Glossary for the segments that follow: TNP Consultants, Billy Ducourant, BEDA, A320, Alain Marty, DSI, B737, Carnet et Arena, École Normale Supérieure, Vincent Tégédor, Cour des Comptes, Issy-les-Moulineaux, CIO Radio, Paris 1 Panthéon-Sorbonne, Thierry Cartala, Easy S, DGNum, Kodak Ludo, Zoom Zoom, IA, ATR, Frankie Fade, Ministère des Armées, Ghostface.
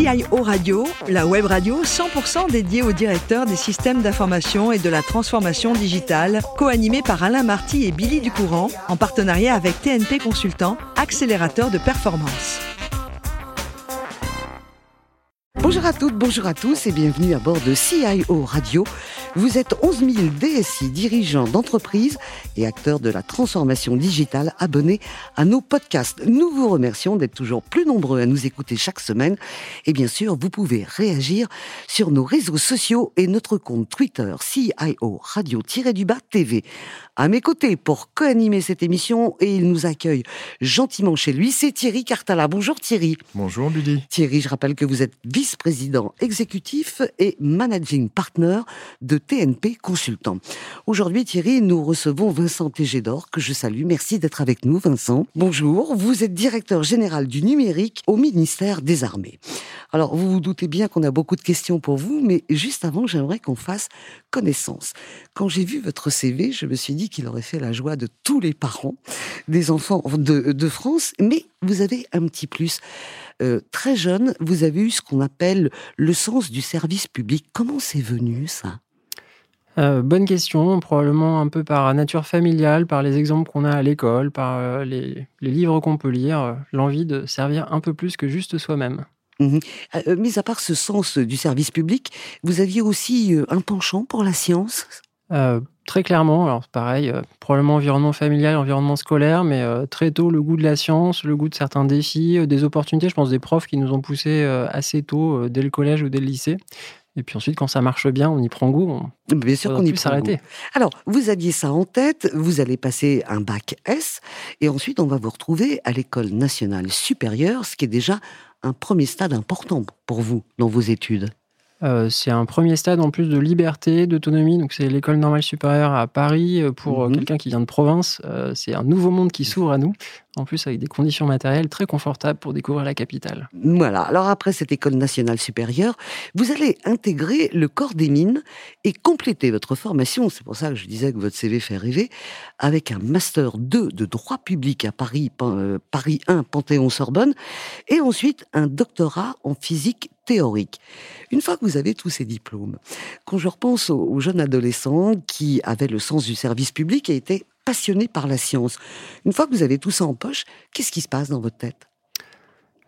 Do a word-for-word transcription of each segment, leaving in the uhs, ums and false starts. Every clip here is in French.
C I O Radio, la web radio cent pour cent dédiée au directeur des systèmes d'information et de la transformation digitale, co-animée par Alain Marty et Billy Ducourant, en partenariat avec T N P Consultants, accélérateur de performance. Bonjour à toutes, bonjour à tous et bienvenue à bord de C I O Radio. Vous êtes onze mille D S I, dirigeants d'entreprises et acteurs de la transformation digitale abonnés à nos podcasts. Nous vous remercions d'être toujours plus nombreux à nous écouter chaque semaine. Et bien sûr, vous pouvez réagir sur nos réseaux sociaux et notre compte Twitter C I O Radio-du-bas T V. À mes côtés pour co-animer cette émission et il nous accueille gentiment chez lui, c'est Thierry Cartala. Bonjour Thierry. Bonjour Billy. Thierry, je rappelle que vous êtes vice président exécutif et managing partner de T N P Consultants. Aujourd'hui, Thierry, nous recevons Vincent Tégédor, que je salue. Merci d'être avec nous, Vincent. Bonjour, vous êtes directeur général du numérique au ministère des Armées. Alors, vous vous doutez bien qu'on a beaucoup de questions pour vous, mais juste avant, j'aimerais qu'on fasse connaissance. Quand j'ai vu votre C V, je me suis dit qu'il aurait fait la joie de tous les parents des enfants de, de France, mais vous avez un petit plus. Euh, très jeune, vous avez eu ce qu'on appelle le sens du service public. Comment c'est venu, ça ? Euh, bonne question, probablement un peu par nature familiale, par les exemples qu'on a à l'école, par euh, les, les livres qu'on peut lire, euh, l'envie de servir un peu plus que juste soi-même. Mmh. Euh, mais à part ce sens du service public, vous aviez aussi euh, un penchant pour la science ? Euh, très clairement, alors pareil, euh, probablement environnement familial, environnement scolaire, mais euh, très tôt le goût de la science, le goût de certains défis, euh, des opportunités, je pense des profs qui nous ont poussés euh, assez tôt, euh, dès le collège ou dès le lycée. Et puis ensuite, quand ça marche bien, on y prend goût. On... Bien sûr qu'on y prend goût. Alors, vous aviez ça en tête, vous allez passer un bac S, et ensuite on va vous retrouver à l'École Normale Supérieure, ce qui est déjà un premier stade important pour vous dans vos études. Euh, c'est un premier stade en plus de liberté, d'autonomie. Donc c'est l'École Normale Supérieure à Paris. Pour mmh. quelqu'un qui vient de province, euh, c'est un nouveau monde qui s'ouvre à nous. En plus, avec des conditions matérielles très confortables pour découvrir la capitale. Voilà. Alors après cette École Nationale Supérieure, vous allez intégrer le corps des mines et compléter votre formation. C'est pour ça que je disais que votre C V fait rêver. Avec un Master deux de droit public à Paris, euh, Paris un Panthéon-Sorbonne. Et ensuite, un doctorat en physique théorique. Une fois que vous avez tous ces diplômes, quand je repense aux jeunes adolescents qui avaient le sens du service public et étaient passionnés par la science, une fois que vous avez tout ça en poche, qu'est-ce qui se passe dans votre tête ?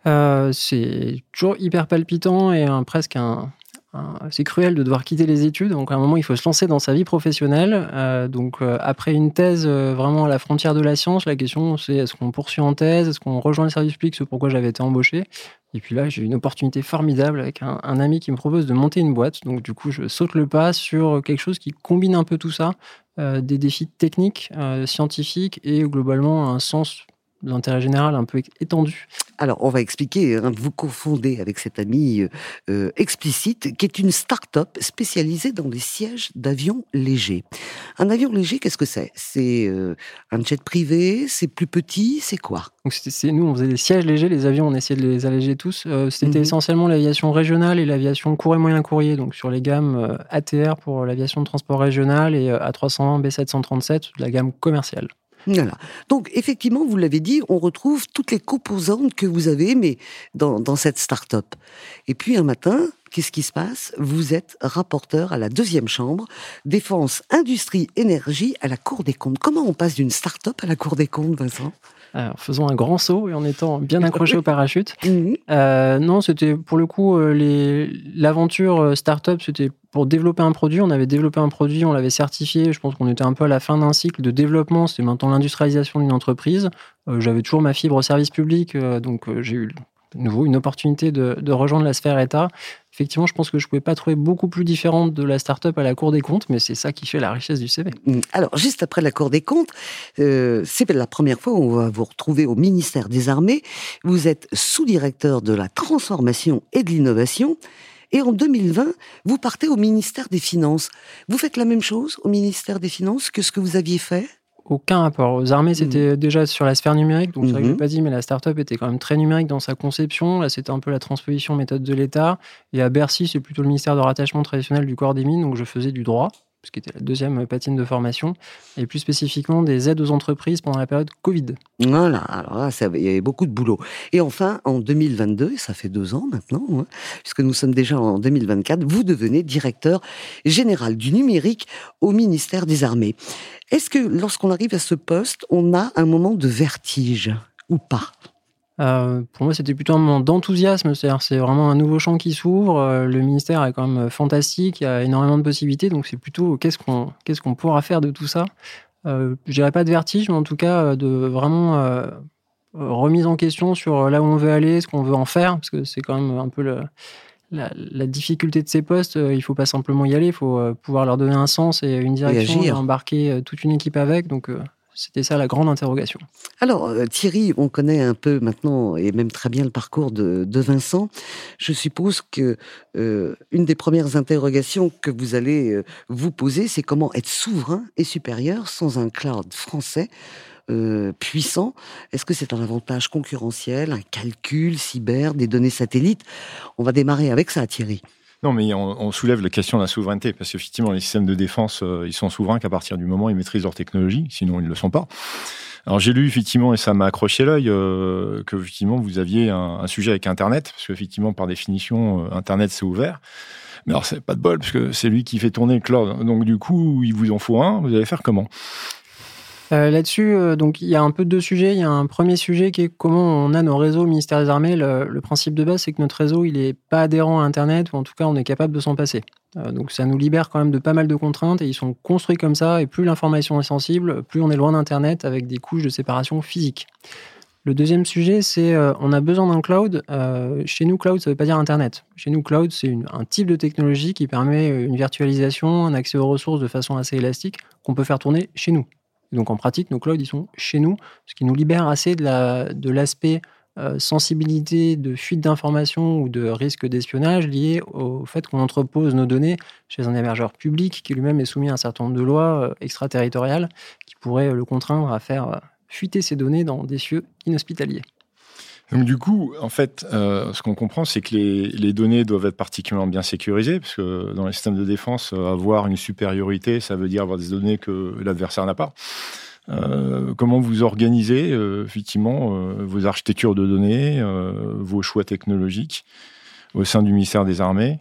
euh, C'est toujours hyper palpitant et un, presque un... C'est cruel de devoir quitter les études, donc à un moment il faut se lancer dans sa vie professionnelle. Euh, donc euh, après une thèse euh, vraiment à la frontière de la science, la question c'est est-ce qu'on poursuit en thèse, est-ce qu'on rejoint le service public, c'est pourquoi j'avais été embauché. Et puis là j'ai eu une opportunité formidable avec un, un ami qui me propose de monter une boîte, donc du coup je saute le pas sur quelque chose qui combine un peu tout ça, euh, des défis techniques, euh, scientifiques et globalement un sens d'intérêt général un peu étendu. Alors, on va expliquer, hein, vous confondez avec cette amie euh, explicite, qui est une start-up spécialisée dans les sièges d'avions légers. Un avion léger, qu'est-ce que c'est ? C'est euh, un jet privé, c'est plus petit, c'est quoi ? Donc c'est, c'est, nous, on faisait des sièges légers, les avions, on essayait de les alléger tous. Euh, c'était mmh. essentiellement l'aviation régionale et l'aviation court et moyen courrier, donc sur les gammes euh, A T R pour l'aviation de transport régional et euh, A trois cent vingt, B sept cent trente-sept, la gamme commerciale. Voilà. Donc, effectivement, vous l'avez dit, on retrouve toutes les composantes que vous avez, mais dans, dans cette start-up. Et puis, un matin, qu'est-ce qui se passe ? Vous êtes rapporteur à la deuxième chambre, Défense, Industrie, Énergie, à la Cour des Comptes. Comment on passe d'une start-up à la Cour des Comptes, Vincent ? Alors, faisons un grand saut et en étant bien accroché au parachute. Mmh. Euh, non, c'était pour le coup, les... l'aventure start-up, c'était pour développer un produit. On avait développé un produit, on l'avait certifié. Je pense qu'on était un peu à la fin d'un cycle de développement. C'était maintenant l'industrialisation d'une entreprise. Euh, j'avais toujours ma fibre au service public, euh, donc euh, j'ai eu de nouveau une opportunité de, de rejoindre la sphère État. Effectivement, je pense que je ne pouvais pas trouver beaucoup plus différente de la start-up à la Cour des Comptes, mais c'est ça qui fait la richesse du C V. Alors, juste après la Cour des Comptes, euh, c'est la première fois où on va vous retrouver au ministère des Armées. Vous êtes sous-directeur de la transformation et de l'innovation. Et en deux mille vingt, vous partez au ministère des Finances. Vous faites la même chose au ministère des Finances que ce que vous aviez fait ? Aucun rapport. Aux armées, c'était mmh. déjà sur la sphère numérique, donc mmh. c'est vrai que je ne l'ai pas dit, mais la start-up était quand même très numérique dans sa conception. Là, c'était un peu la transposition méthode de l'État. Et à Bercy, c'est plutôt le ministère de rattachement traditionnel du corps des mines, donc je faisais du droit. ce qui était la deuxième patine de formation, et plus spécifiquement des aides aux entreprises pendant la période Covid. Voilà, alors là, ça, il y avait beaucoup de boulot. Et enfin, en deux mille vingt-deux, ça fait deux ans maintenant, hein, puisque nous sommes déjà en deux mille vingt-quatre, vous devenez directeur général du numérique au ministère des Armées. Est-ce que lorsqu'on arrive à ce poste, on a un moment de vertige ou pas ? Euh, pour moi, c'était plutôt un moment d'enthousiasme, c'est-à-dire c'est vraiment un nouveau champ qui s'ouvre, euh, le ministère est quand même fantastique, il y a énormément de possibilités, donc c'est plutôt qu'est-ce qu'on, qu'est-ce qu'on pourra faire de tout ça. Euh, je dirais pas de vertige, mais en tout cas de vraiment euh, remise en question sur là où on veut aller, ce qu'on veut en faire, parce que c'est quand même un peu le, la, la difficulté de ces postes, il faut pas simplement y aller, il faut pouvoir leur donner un sens et une direction, et embarquer toute une équipe avec, donc... Euh, C'était ça la grande interrogation. Alors Thierry, on connaît un peu maintenant et même très bien le parcours de, de Vincent. Je suppose que euh, une des premières interrogations que vous allez euh, vous poser, c'est comment être souverain et supérieur sans un cloud français euh, puissant. Est-ce que c'est un avantage concurrentiel, un calcul cyber, des données satellites ? On va démarrer avec ça, Thierry. Non, mais on, on soulève la question de la souveraineté, parce qu'effectivement, les systèmes de défense, euh, ils sont souverains qu'à partir du moment où ils maîtrisent leur technologie, sinon ils ne le sont pas. Alors, j'ai lu, effectivement, et ça m'a accroché l'œil, euh, que, effectivement, vous aviez un, un sujet avec Internet, parce qu'effectivement, par définition, euh, Internet, c'est ouvert. Mais alors, c'est pas de bol, parce que c'est lui qui fait tourner le cloud. Donc, du coup, il vous en faut un, vous allez faire comment ? Euh, là-dessus, euh, donc, il y a un peu deux sujets. Il y a un premier sujet qui est comment on a nos réseaux au ministère des Armées. Le, le principe de base, c'est que notre réseau, il n'est pas adhérent à Internet, ou en tout cas, on est capable de s'en passer. Euh, donc, ça nous libère quand même de pas mal de contraintes, et ils sont construits comme ça, et plus l'information est sensible, plus on est loin d'Internet avec des couches de séparation physique. Le deuxième sujet, c'est euh, on a besoin d'un cloud. Euh, chez nous, cloud, ça ne veut pas dire Internet. Chez nous, cloud, c'est une, un type de technologie qui permet une virtualisation, un accès aux ressources de façon assez élastique qu'on peut faire tourner chez nous. Donc, en pratique, nos clouds, ils sont chez nous, ce qui nous libère assez de, la, de l'aspect euh, sensibilité, de fuite d'informations ou de risque d'espionnage lié au fait qu'on entrepose nos données chez un hébergeur public qui lui-même est soumis à un certain nombre de lois euh, extraterritoriales qui pourraient le contraindre à faire euh, fuiter ses données dans des cieux inhospitaliers. Donc, du coup, en fait, euh, ce qu'on comprend, c'est que les, les données doivent être particulièrement bien sécurisées, parce que dans les systèmes de défense, euh, avoir une supériorité, ça veut dire avoir des données que l'adversaire n'a pas. Euh, comment vous organisez, euh, effectivement, euh, vos architectures de données, euh, vos choix technologiques au sein du ministère des Armées ?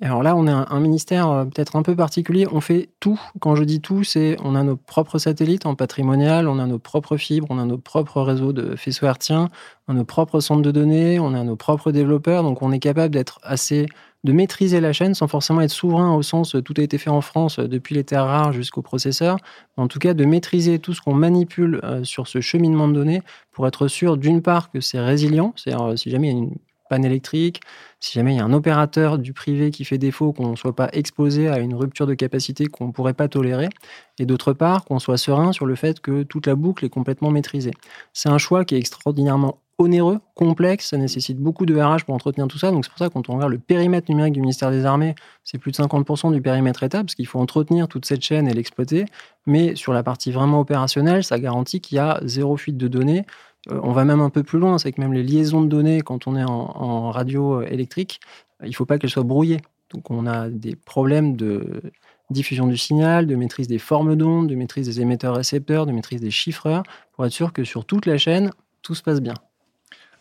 Alors là, on est un, un ministère euh, peut-être un peu particulier. On fait tout. Quand je dis tout, c'est on a nos propres satellites en patrimonial, on a nos propres fibres, on a nos propres réseaux de faisceaux hertziens, on a nos propres centres de données, on a nos propres développeurs. Donc, on est capable d'être assez, de maîtriser la chaîne sans forcément être souverain au sens tout a été fait en France depuis les terres rares jusqu'au processeur. En tout cas, de maîtriser tout ce qu'on manipule euh, sur ce cheminement de données pour être sûr, d'une part, que c'est résilient. C'est-à-dire, euh, si jamais il y a une panne électrique, si jamais il y a un opérateur du privé qui fait défaut, qu'on ne soit pas exposé à une rupture de capacité qu'on ne pourrait pas tolérer, et d'autre part, qu'on soit serein sur le fait que toute la boucle est complètement maîtrisée. C'est un choix qui est extraordinairement onéreux, complexe, ça nécessite beaucoup de R H pour entretenir tout ça, donc c'est pour ça que quand on regarde le périmètre numérique du ministère des Armées, c'est plus de cinquante pour cent du périmètre État, parce qu'il faut entretenir toute cette chaîne et l'exploiter, mais sur la partie vraiment opérationnelle, ça garantit qu'il y a zéro fuite de données. On va même un peu plus loin, c'est que même les liaisons de données, quand on est en, en radio électrique, il ne faut pas qu'elles soient brouillées. Donc on a des problèmes de diffusion du signal, de maîtrise des formes d'ondes, de maîtrise des émetteurs-récepteurs, de maîtrise des chiffreurs, pour être sûr que sur toute la chaîne, tout se passe bien.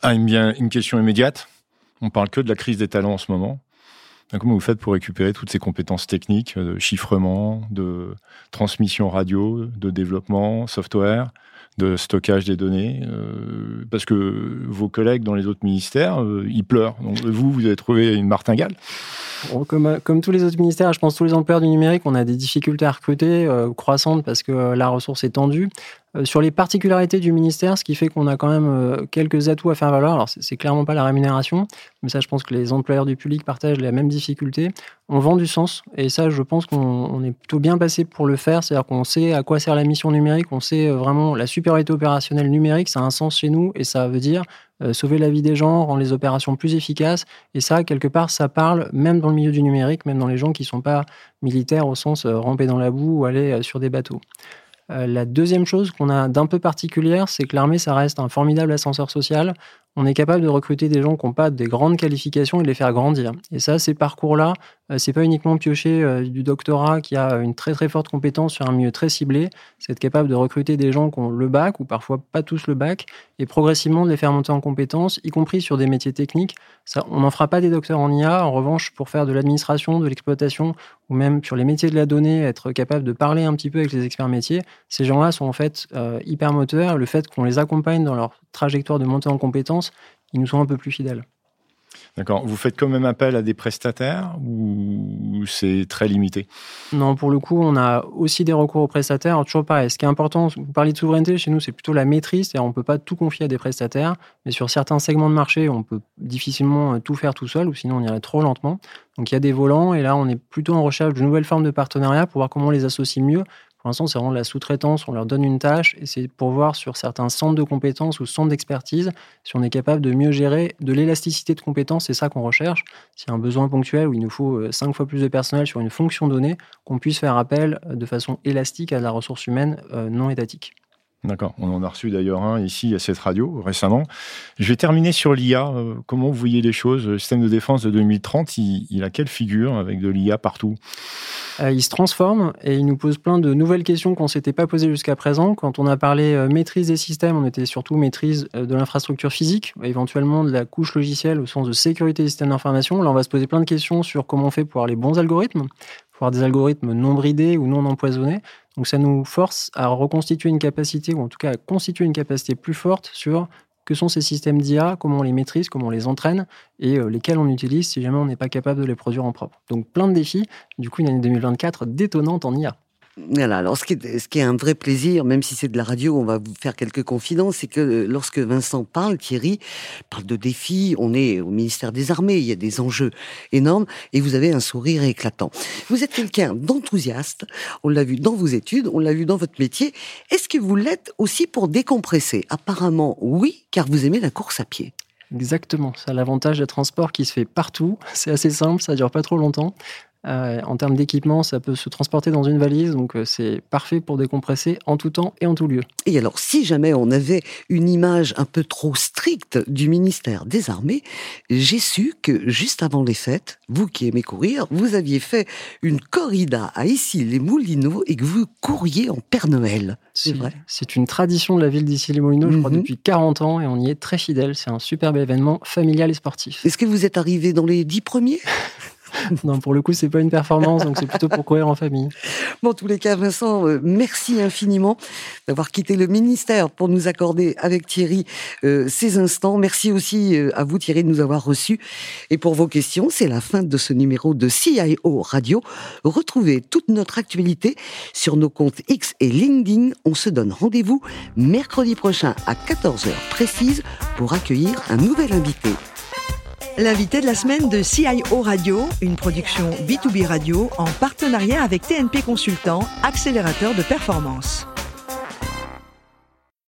Ah, bien, une question immédiate. On ne parle que de la crise des talents en ce moment. Comment vous faites pour récupérer toutes ces compétences techniques de chiffrement, de transmission radio, de développement, software, de stockage des données, euh, parce que vos collègues dans les autres ministères, euh, ils pleurent. Donc vous, vous avez trouvé une martingale. Bon, comme, comme tous les autres ministères, je pense tous les employeurs du numérique, on a des difficultés à recruter, euh, croissantes, parce que euh, la ressource est tendue. Euh, sur les particularités du ministère, ce qui fait qu'on a quand même euh, quelques atouts à faire valoir. Alors, c'est, c'est clairement pas la rémunération, mais ça, je pense que les employeurs du public partagent la même difficulté. On vend du sens, et ça, je pense qu'on on est plutôt bien passé pour le faire. C'est-à-dire qu'on sait à quoi sert la mission numérique, on sait euh, vraiment la supériorité opérationnelle numérique, ça a un sens chez nous, et ça veut dire euh, sauver la vie des gens, rendre les opérations plus efficaces. Et ça, quelque part, ça parle même dans le milieu du numérique, même dans les gens qui sont pas militaires au sens euh, ramper dans la boue ou aller euh, sur des bateaux. La deuxième chose qu'on a d'un peu particulière, c'est que l'armée, ça reste un formidable ascenseur social. on est capable de recruter des gens qui n'ont pas des grandes qualifications et de les faire grandir. Et ça, ces parcours-là, c'est pas uniquement piocher du doctorat qui a une très très forte compétence sur un milieu très ciblé, c'est être capable de recruter des gens qui ont le bac ou parfois pas tous le bac et progressivement de les faire monter en compétences, y compris sur des métiers techniques. Ça, on n'en fera pas des docteurs en I A. En revanche, pour faire de l'administration, de l'exploitation ou même sur les métiers de la donnée, être capable de parler un petit peu avec les experts métiers, ces gens-là sont en fait euh, hyper moteurs. Le fait qu'on les accompagne dans leur trajectoire de montée en compétences, ils nous sont un peu plus fidèles. D'accord. Vous faites quand même appel à des prestataires ou c'est très limité ? Non, pour le coup, on a aussi des recours aux prestataires. Alors, toujours pareil. Ce qui est important, vous parlez de souveraineté, chez nous, c'est plutôt la maîtrise. C'est-à-dire, on ne peut pas tout confier à des prestataires, mais sur certains segments de marché, on peut difficilement tout faire tout seul ou sinon on irait trop lentement. Donc, il y a des volants et là, on est plutôt en recherche de nouvelles formes de partenariat pour voir comment on les associe mieux. Pour l'instant, c'est vraiment de la sous-traitance, on leur donne une tâche et c'est pour voir sur certains centres de compétences ou centres d'expertise si on est capable de mieux gérer de l'élasticité de compétences, c'est ça qu'on recherche. S'il y a un besoin ponctuel où il nous faut cinq fois plus de personnel sur une fonction donnée, qu'on puisse faire appel de façon élastique à la ressource humaine non étatique. D'accord, on en a reçu d'ailleurs un ici à cette radio récemment. Je vais terminer sur l'I A. Comment vous voyez les choses ? Le système de défense de deux mille trente, il, il a quelle figure avec de l'I A partout ? Euh, il se transforme et il nous pose plein de nouvelles questions qu'on ne s'était pas posées jusqu'à présent. Quand on a parlé euh, maîtrise des systèmes, on était surtout maîtrise euh, de l'infrastructure physique, éventuellement de la couche logicielle au sens de sécurité des systèmes d'information. Là, on va se poser plein de questions sur comment on fait pour avoir les bons algorithmes, pour avoir des algorithmes non bridés ou non empoisonnés. Donc ça nous force à reconstituer une capacité, ou en tout cas à constituer une capacité plus forte sur que sont ces systèmes d'I A, comment on les maîtrise, comment on les entraîne et lesquels on utilise si jamais on n'est pas capable de les produire en propre. Donc plein de défis, du coup une année deux mille vingt-quatre détonnante en I A. Voilà, alors ce qui, est, ce qui est un vrai plaisir, même si c'est de la radio, on va vous faire quelques confidences, c'est que lorsque Vincent parle, Thierry parle de défis, on est au ministère des Armées, il y a des enjeux énormes, et vous avez un sourire éclatant. Vous êtes quelqu'un d'enthousiaste, on l'a vu dans vos études, on l'a vu dans votre métier. Est-ce que vous l'êtes aussi pour décompresser ? Apparemment oui, car vous aimez la course à pied. Exactement, ça a l'avantage des transports qui se fait partout, c'est assez simple, ça dure pas trop longtemps. Euh, en termes d'équipement, ça peut se transporter dans une valise, donc euh, c'est parfait pour décompresser en tout temps et en tout lieu. Et alors, si jamais on avait une image un peu trop stricte du ministère des Armées, j'ai su que juste avant les fêtes, vous qui aimez courir, vous aviez fait une corrida à Issy-les-Moulineaux et que vous couriez en Père Noël. C'est, c'est vrai. C'est une tradition de la ville d'Issy-les-Moulineaux, mm-hmm. je crois, depuis quarante ans, et on y est très fidèles. C'est un superbe événement familial et sportif. Est-ce que vous êtes arrivé dans les dix premiers ? Non, pour le coup, c'est pas une performance, donc c'est plutôt pour courir en famille. Bon, en tous les cas, Vincent, merci infiniment d'avoir quitté le ministère pour nous accorder avec Thierry euh, ces instants. Merci aussi à vous, Thierry, de nous avoir reçus. Et pour vos questions, c'est la fin de ce numéro de C I O Radio. Retrouvez toute notre actualité sur nos comptes X et LinkedIn. On se donne rendez-vous mercredi prochain à quatorze heures précise pour accueillir un nouvel invité. L'invité de la semaine de C I O Radio, une production B to B Radio en partenariat avec T N P Consultants, accélérateur de performance.